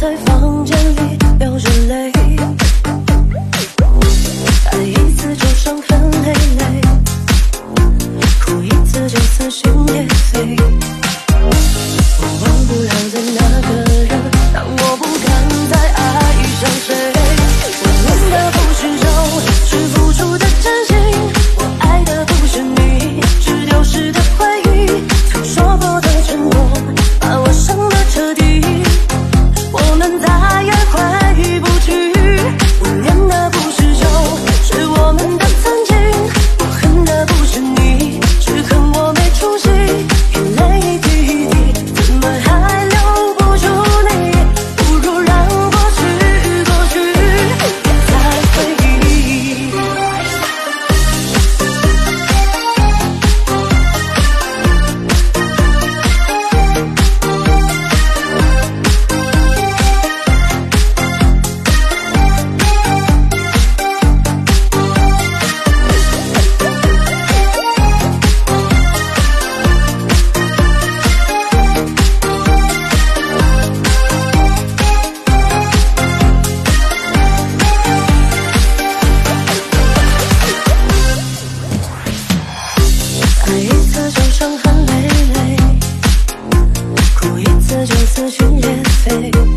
在房间里流着泪，爱一次就伤痕累累，哭一次就撕心裂肺。我忘不了的那个人，但我不敢再爱上谁。我们的不寻求是付出的真心，我爱的不是你，是丢失的回忆。曾说过的承诺，把我伤得彻底。 伤痕累累，哭一次就撕心裂肺。